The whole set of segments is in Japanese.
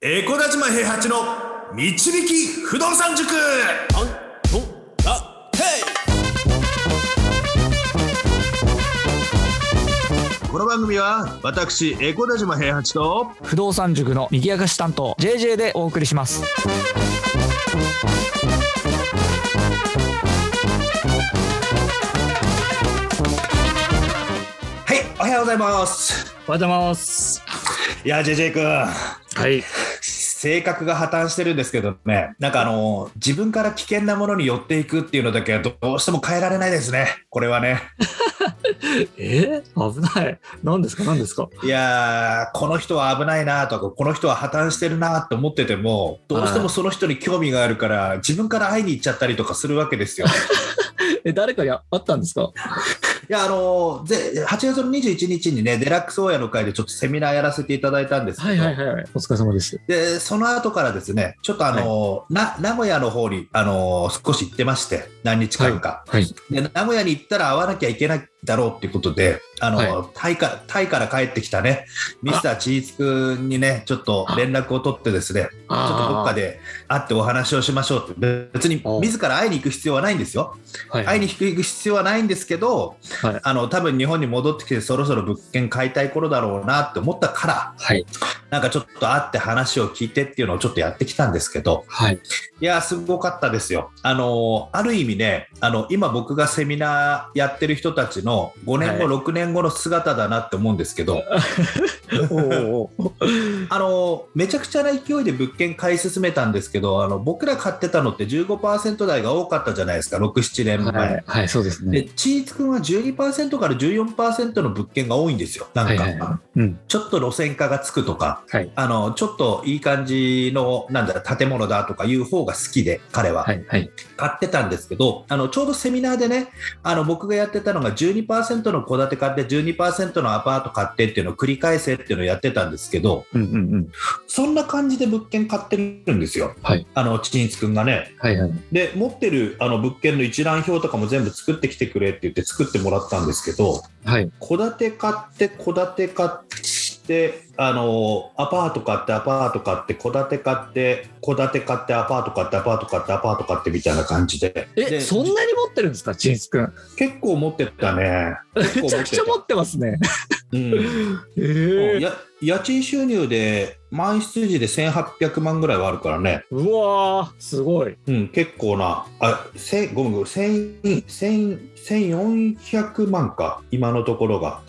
エコダジマ平八の導き不動産塾。この番組は私エコダジマ平八と不動産塾の賑やかし担当 JJ でお送りします。はい、おはようございます。おはようございます。いや JJ 君、はい、性格が破綻してるんですけどね、なんか自分から危険なものに寄っていくっていうのだけはどうしても変えられないですね、これはね。危ない。何ですか。いやこの人は危ないなとか、この人は破綻してるなと思ってても、どうしてもその人に興味があるから自分から会いに行っちゃったりとかするわけですよ。誰かに会ったんですか？いや8月の21日にね、デラックスオーヤの会でちょっとセミナーやらせていただいたんですけど、はい、お疲れ様です。でその後からですね、ちょっと名古屋の方に少し行ってまして、何日間か、で名古屋に行ったら会わなきゃいけないだろうっていうことで、タイから帰ってきたね、ミスターチーズ君にね、ちょっと連絡を取ってですね、ちょっとどっかで会ってお話をしましょうって。別に自ら会いに行く必要はないんですよ、会いに行く必要はないんですけど、多分日本に戻ってきてそろそろ物件買いたい頃だろうなって思ったから、なんかちょっと会って話を聞いてっていうのをちょっとやってきたんですけど、いやすごかったですよ。ある意味ね、今僕がセミナーやってる人たちの5年後、6年後の姿だなって思うんですけど、めちゃくちゃな勢いで物件買い進めたんですけど、僕ら買ってたのって 15% 台が多かったじゃないですか、6、7年前、そうですね。でチーズ君は 12% から 14% の物件が多いんですよ。なんか、ちょっと路線化がつくとか、ちょっといい感じの建物だとかいう方が好きで彼は、買ってたんですけど、ちょうどセミナーでね、僕がやってたのが 12% の戸建て買って 12% のアパート買ってっていうのを繰り返せっていうのをやってたんですけど、そんな感じで物件買ってるんですよ、ちんつくんがね、で持ってる物件の一覧表とかも全部作ってきてくれって言って作ってもらったんですけど、戸建て買ってアパート買って戸建て買ってアパート買ってみたいな感じで。そんなに持ってるんですか、ちんすくん？結構持ってたね。めちゃくちゃ持ってますね。家賃収入で満室時で1800万ぐらいはあるからね。うわすごい、結構な1400万か今のところが。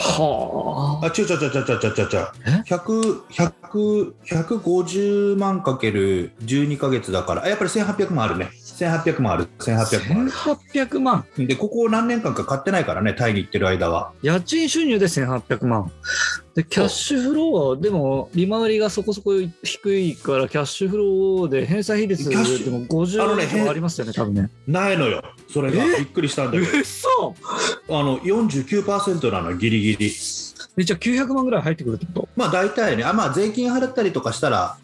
150万かける12ヶ月だから、やっぱり1800万あるね。1800万で、ここ何年間か買ってないからね、タイに行ってる間は。家賃収入で1800万で、キャッシュフローはでも利回りがそこそこ低いから、キャッシュフローで返済比率でも50はありますよね、多分ね。ないのよ、それがびっくりしたんだけど。49% なの、ギリギリ。じゃあ900万ぐらい入ってくるってこと？大体ね、税金払ったりとかしたら、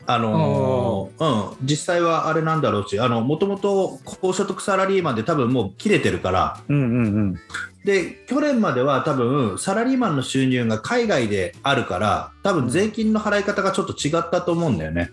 実際はあれなんだろうし、もともと高所得サラリーマンで多分もう切れてるから、で去年までは多分サラリーマンの収入が海外であるから、多分税金の払い方がちょっと違ったと思うんだよね、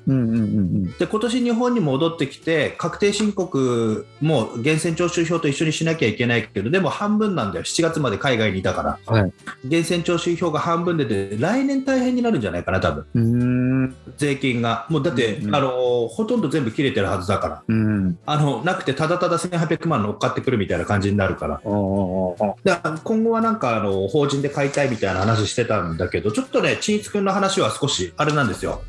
で今年日本に戻ってきて、確定申告も源泉徴収票と一緒にしなきゃいけないけど、でも半分なんだよ、7月まで海外にいたから、源泉徴収票が半分でて、来年大変になるんじゃないかな多分。税金がもうだって、ほとんど全部切れてるはずだから、なくてただただ1800万乗っかってくるみたいな感じになるから。今後はなんか法人で買いたいみたいな話してたんだけど、ちょっとね、ちんつくんの話は少しあれなんですよ、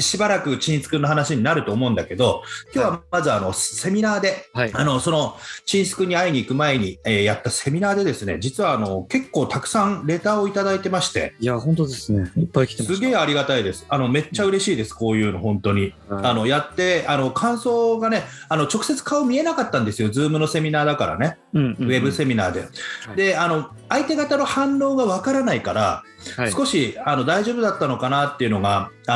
しばらくちんつくんの話になると思うんだけど、今日はまずセミナーで、そのちんつくんに会いに行く前に、やったセミナーでですね、実は結構たくさんレターをいただいてまして。いや本当ですね、いっぱい来てました。すげえありがたいです。めっちゃ嬉しいです、こういうの本当に、やって感想がね、直接顔見えなかったんですよ、ズームのセミナーだからね、ウェブセミナーで、相手方の反応がわからないから、少し大丈夫だったのかなっていうのがこ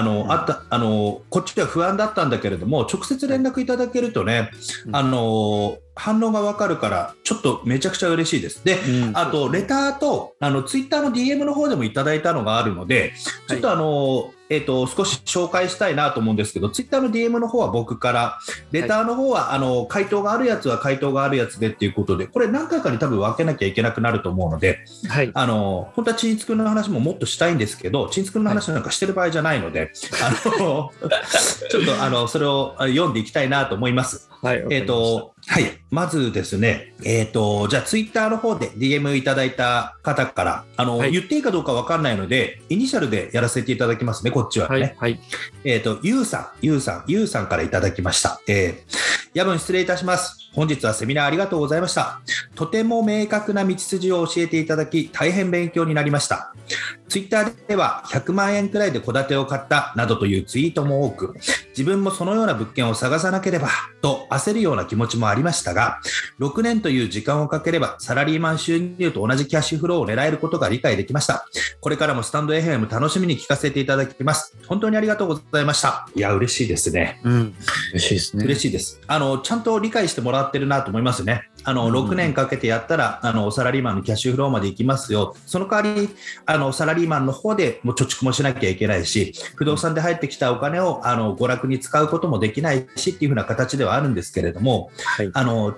っちは不安だったんだけれども、直接連絡いただけるとね、反応が分かるからちょっとめちゃくちゃ嬉しいです。で、あとレターとツイッターの DM の方でもいただいたのがあるので、ちょっと少し紹介したいなと思うんですけど、ツイッターの DM の方は僕から、レターの方は、回答があるやつは回答があるやつでっていうことで、これ何回かに多分分けなきゃいけなくなると思うので、はい、本当はちんいつくんの話ももっとしたいんですけど、ちんいつくんの話なんかしてる場合じゃないので、ちょっとそれを読んでいきたいなと思います、はい、はい、まずですね、じゃあツイッターの方で DM いただいた方からはい、言っていいかどうか分かんないのでイニシャルでやらせていただきますね、こっちはね、はいはい、ゆうさんからいただきました、夜分失礼いたします。本日はセミナーありがとうございました。とても明確な道筋を教えていただき大変勉強になりました。ツイッターでは100万円くらいで戸建てを買ったなどというツイートも多く、自分もそのような物件を探さなければと焦るような気持ちもありましたが、6年という時間をかければサラリーマン収入と同じキャッシュフローを狙えることが理解できました。これからもスタンド FM 楽しみに聞かせていただきます。本当にありがとうございました。いや嬉しいですね、うん、嬉しいですね、嬉しいです。ちゃんと理解してもらってるなと思いますね。6年かけてやったらサラリーマンのキャッシュフローまで行きますよ。その代わりサラリーマンの方でもう貯蓄もしなきゃいけないし、不動産で入ってきたお金を娯楽に使うこともできないしっていうふうな形ではあるんですけれども、はい、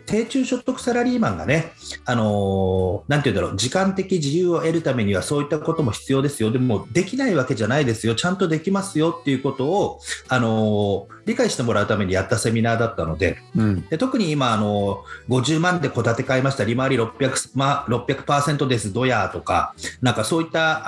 低中所得サラリーマンがね、なんて言うんだろう、時間的自由を得るためにはそういったことも必要ですよ。でもできないわけじゃないですよ、ちゃんとできますよっていうことを理解してもらうためにやったセミナーだったので、うん、で特に今50万で戸建て買いました、利回り 600% ですどやとか、なんかそういった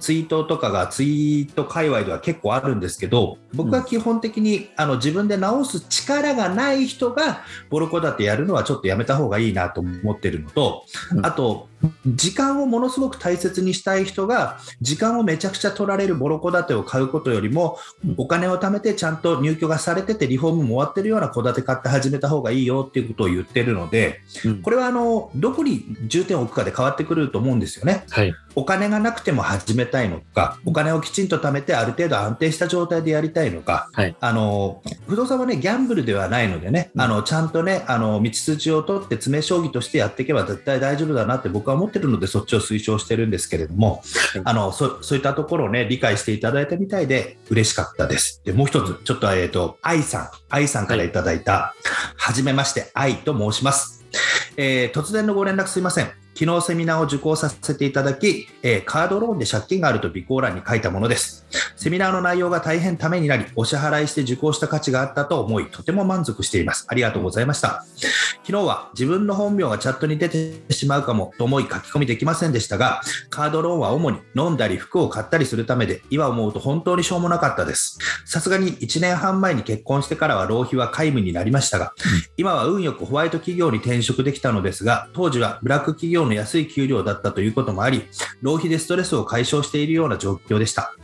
ツイートとかがツイート界隈では結構あるんですけど、僕は基本的に自分で直す力がない人がボロ戸建てやるのはちょっとやめた方がいいなと思ってるのと、あと時間をものすごく大切にしたい人が時間をめちゃくちゃ取られるボロ戸建てを買うことよりも、お金を貯めてちゃんと入居がされててリフォームも終わってるような戸建て買って始めた方がいいよっていうことを言ってるので、これはどこに重点を置くかで変わってくると思うんですよね、はい、お金がなくても始めたいのか、お金をきちんと貯めてある程度安定した状態でやりたいのか、はい、不動産はねギャンブルではないのでね、ちゃんとね道筋を取って詰め将棋としてやっていけば絶対大丈夫だなって僕は思ってるので、そっちを推奨してるんですけれども、そういったところをね理解していただいたみたいで嬉しかったです。でもう一つちょっと愛さんからいただいた、はじめまして愛と申します、突然のご連絡すいません。昨日セミナーを受講させていただき、カードローンで借金があると備考欄に書いたものです。セミナーの内容が大変ためになり、お支払いして受講した価値があったと思い、とても満足しています。ありがとうございました。昨日は自分の本名がチャットに出てしまうかもと思い書き込みできませんでしたが、カードローンは主に飲んだり服を買ったりするためで、今思うと本当にしょうもなかったです。さすがに1年半前に結婚してからは浪費は皆無になりましたが、今は運よくホワイト企業に転職できたのですが、当時はブラック企業の安い給料だったということもあり、浪費でストレスを解消しているような状況でした。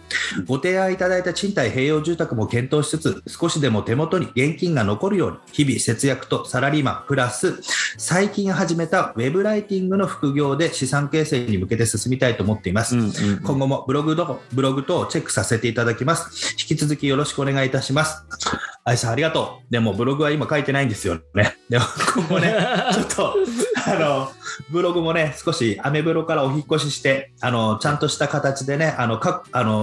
ご提案いただいた賃貸併用住宅も検討しつつ、少しでも手元に現金が残るように日々節約とサラリーマンプラス最近始めたウェブライティングの副業で資産形成に向けて進みたいと思っています、うんうんうん、今後もブログ等をチェックさせていただきます。引き続きよろしくお願いいたします。愛さんありがとう。でもブログは今書いてないんですよね。でも今後ねちょっとブログもね少しアメブロからお引越ししてちゃんとした形でね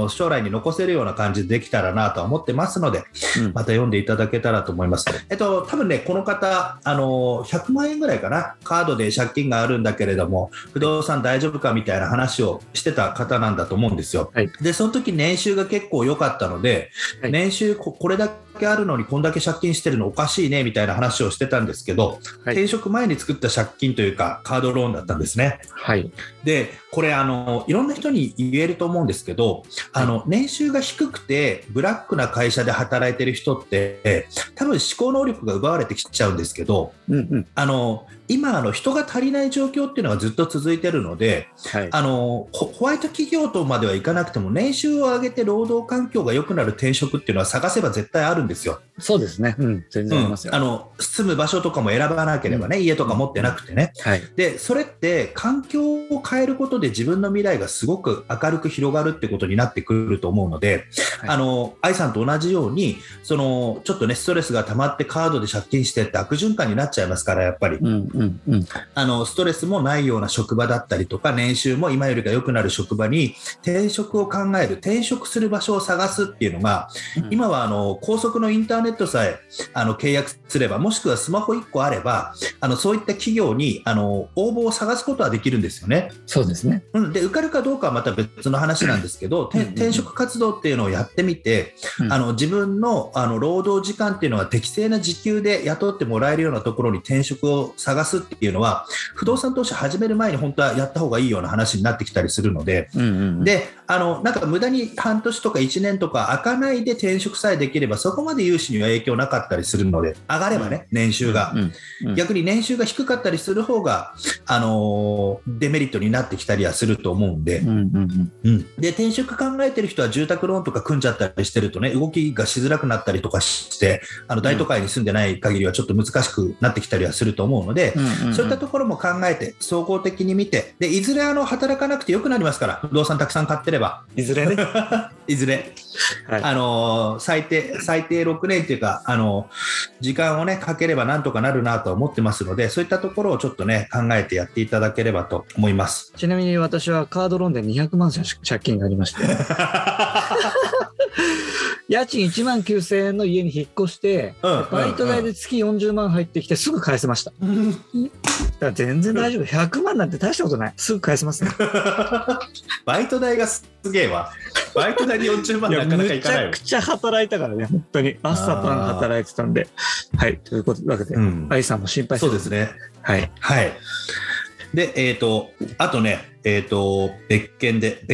将来に残せるような感じでできたらなとは思ってますので、うん、また読んでいただけたらと思います。多分ねこの方100万円ぐらいかな、カードで借金があるんだけれども不動産大丈夫かみたいな話をしてた方なんだと思うんですよ、はい、でその時年収が結構良かったので、はい、年収これだけあるのにこんだけ借金してるのおかしいねみたいな話をしてたんですけど、はい、転職前に作った借金というかカードローンだったんですね、はい、でこれいろんな人に言えると思うんですけど、年収が低くてブラックな会社で働いてる人って多分思考能力が奪われてきちゃうんですけど、うんうん、今人が足りない状況っていうのがずっと続いてるので、はい、ホワイト企業とまではいかなくても年収を上げて労働環境が良くなる転職っていうのは探せば絶対あるんですよ。そうですね、うん、全然ありますよ、うん、住む場所とかも選ばなければね、うん、家とか持ってなくてね、はい、でそれって環境を変え変えることで自分の未来がすごく明るく広がるってことになってくると思うので、はい、愛さんと同じようにそのちょっとねストレスが溜まってカードで借金してって悪循環になっちゃいますから、やっぱり、うんうんうん、ストレスもないような職場だったりとか、年収も今よりが良くなる職場に転職を考える、転職する場所を探すっていうのが、うん、今は高速のインターネットさえ契約すれば、もしくはスマホ1個あればそういった企業に応募を探すことはできるんですよね。そうですね、うん、で受かるかどうかはまた別の話なんですけど、うんうんうん、転職活動っていうのをやってみて、うん、自分の、労働時間っていうのが適正な時給で雇ってもらえるようなところに転職を探すっていうのは、不動産投資始める前に本当はやった方がいいような話になってきたりするので、うんうんうん、でなんか無駄に半年とか1年とか開かないで転職さえできれば、そこまで融資には影響なかったりするので、上がればね、年収が、うんうんうん、逆に年収が低かったりする方がデメリットになってきたりはすると思うんで、うんうんうんうん、で転職考えてる人は住宅ローンとか組んじゃったりしてるとね、動きがしづらくなったりとかして、大都会に住んでない限りはちょっと難しくなってきたりはすると思うので、うんうんうん、そういったところも考えて総合的に見て、でいずれ働かなくてよくなりますから、不動産たくさん買ってればいずれねいずれ、はい、最低6年というか時間をねかければなんとかなるなと思ってますので、そういったところをちょっとね考えてやっていただければと思います。ちなみに私はカードローンで200万借金がありまして家賃1万9000円の家に引っ越して、うん、バイト代で月40万入ってきてすぐ返せました、うん、だから全然大丈夫。100万なんて大したことない、すぐ返せますねバイト代がすげえわ。バイト代で40万なかなかいかないよ。めちゃくちゃ働いたからね、本当に朝晩働いてたんで、はい、ということなわけで、うん、愛さんも心配してそうですね、はい、はい、であとね別件で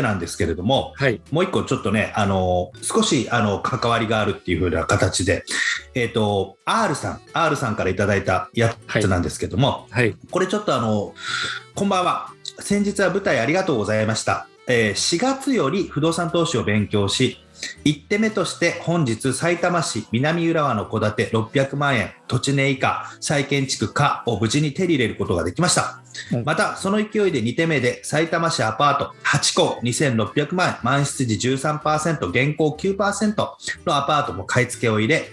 なんですけれども、はい、もう一個ちょっとね少し関わりがあるっていう風な形で、R さんからいただいたやつなんですけども、はいはい、これちょっとこんばんは、先日は舞台ありがとうございました、4月より不動産投資を勉強し、1手目として本日さいたま市南浦和の戸建て600万円土地値以下再建築化を無事に手に入れることができました、うん、またその勢いで2手目でさいたま市アパート8戸2600万円満室時 13% 現行 9% のアパートも買い付けを入れ、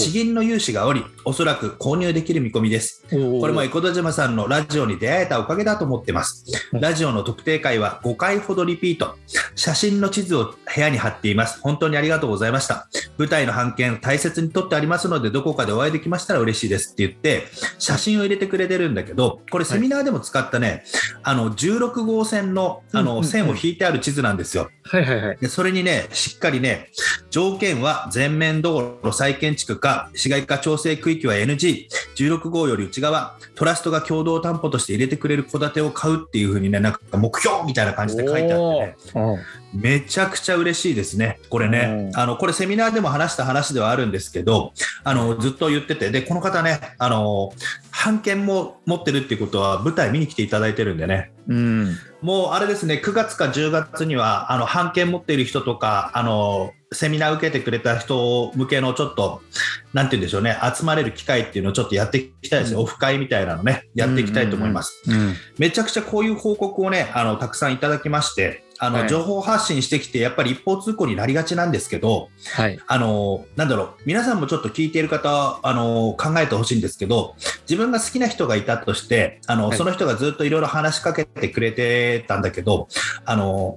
地銀の融資がおりおそらく購入できる見込みです。これも生田島さんのラジオに出会えたおかげだと思ってます。ラジオの特定会は5回ほどリピート、写真の地図を部屋に貼っています。本当にありがとうございました。舞台の版権大切に取ってありますのでどこかでお会いできましたら嬉しいですって言って写真を入れてくれてるんだけど、これセミナーでも使ったね、はい、16号線の、線を引いてある地図なんですよ、はいはいはい、でそれにねしっかりね、条件は全面道路再建築か市街化調整区域は NG、 16号より内側トラストが共同担保として入れてくれる戸建てを買うっていう風にね、なんか目標みたいな感じで書いてあってね、めちゃくちゃ嬉しいですねこれね、うん、これセミナーでも話した話ではあるんですけど、ずっと言ってて、でこの方ね版権も持ってるっていうことは舞台見に来ていただいてるんでね、うん、もうあれですね、9月か10月には版権持っている人とかセミナー受けてくれた人向けのちょっとなんて言うんでしょうね、集まれる機会っていうのをちょっとやっていきたいですね、うん、オフ会みたいなのねやっていきたいと思います、うんうんうんうん、めちゃくちゃこういう報告をねたくさんいただきまして、はい、情報発信してきてやっぱり一方通行になりがちなんですけど、はい、なんだろう、皆さんもちょっと聞いている方は考えてほしいんですけど、自分が好きな人がいたとしてはい、その人がずっといろいろ話しかけてくれてたんだけど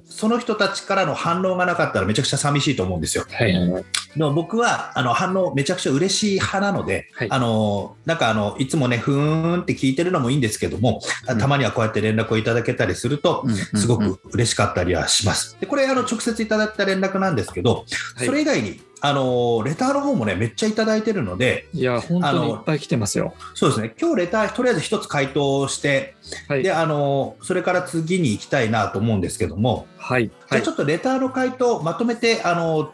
その人たちからの反応がなかったらめちゃくちゃ寂しいと思うんですよ、はいはい、でも僕は反応めちゃくちゃ嬉しい派なので、はい、なんかいつもねふーんって聞いてるのもいいんですけども、たまにはこうやって連絡をいただけたりすると、うん、すごく嬉しかったりはします、でこれ直接いただいた連絡なんですけど、はい、それ以外にレターの方もねめっちゃいただいてるので、いや本当にいっぱい来てますよ。そうですね、今日レターとりあえず一つ回答して、はい、でそれから次に行きたいなと思うんですけども、はいはい、ちょっとレターの回答をまとめて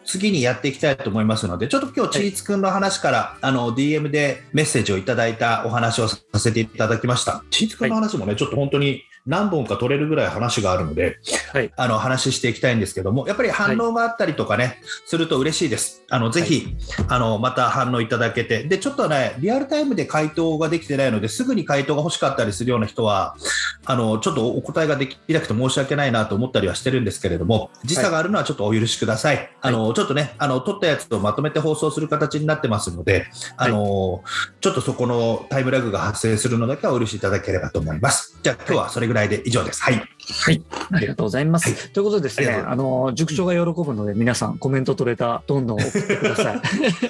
次にやっていきたいと思いますので、ちょっと今日ちいつくんの話から、はい、DM でメッセージをいただいたお話をさせていただきました。ちいつくんの話もね、はい、ちょっと本当に何本か取れるぐらい話があるので、はい、話していきたいんですけども、やっぱり反応があったりとかね、はい、すると嬉しいです。ぜひ、はい、また反応いただけて、でちょっとねリアルタイムで回答ができてないのですぐに回答が欲しかったりするような人はちょっとお答えができなくて申し訳ないなと思ったりはしてるんですけれども、時差があるのはちょっとお許しください、はい、ちょっとね撮ったやつとまとめて放送する形になってますので、はい、ちょっとそこのタイムラグが発生するのだけはお許しいただければと思います。じゃあ今日はそれぐらいで以上です。はい、はい、ありがとうございます、はい、ということでですね、塾長が喜ぶので皆さんコメント取れたどんどん送ってください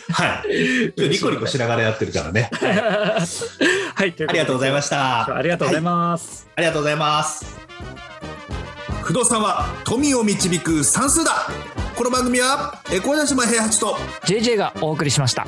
はい、ニコニコしながらやってるからねはい、ありがとうございました。ありがとうございます、はい、ありがとうございます。不動産は富を導く算数だ。この番組は小林島平八と JJ がお送りしました。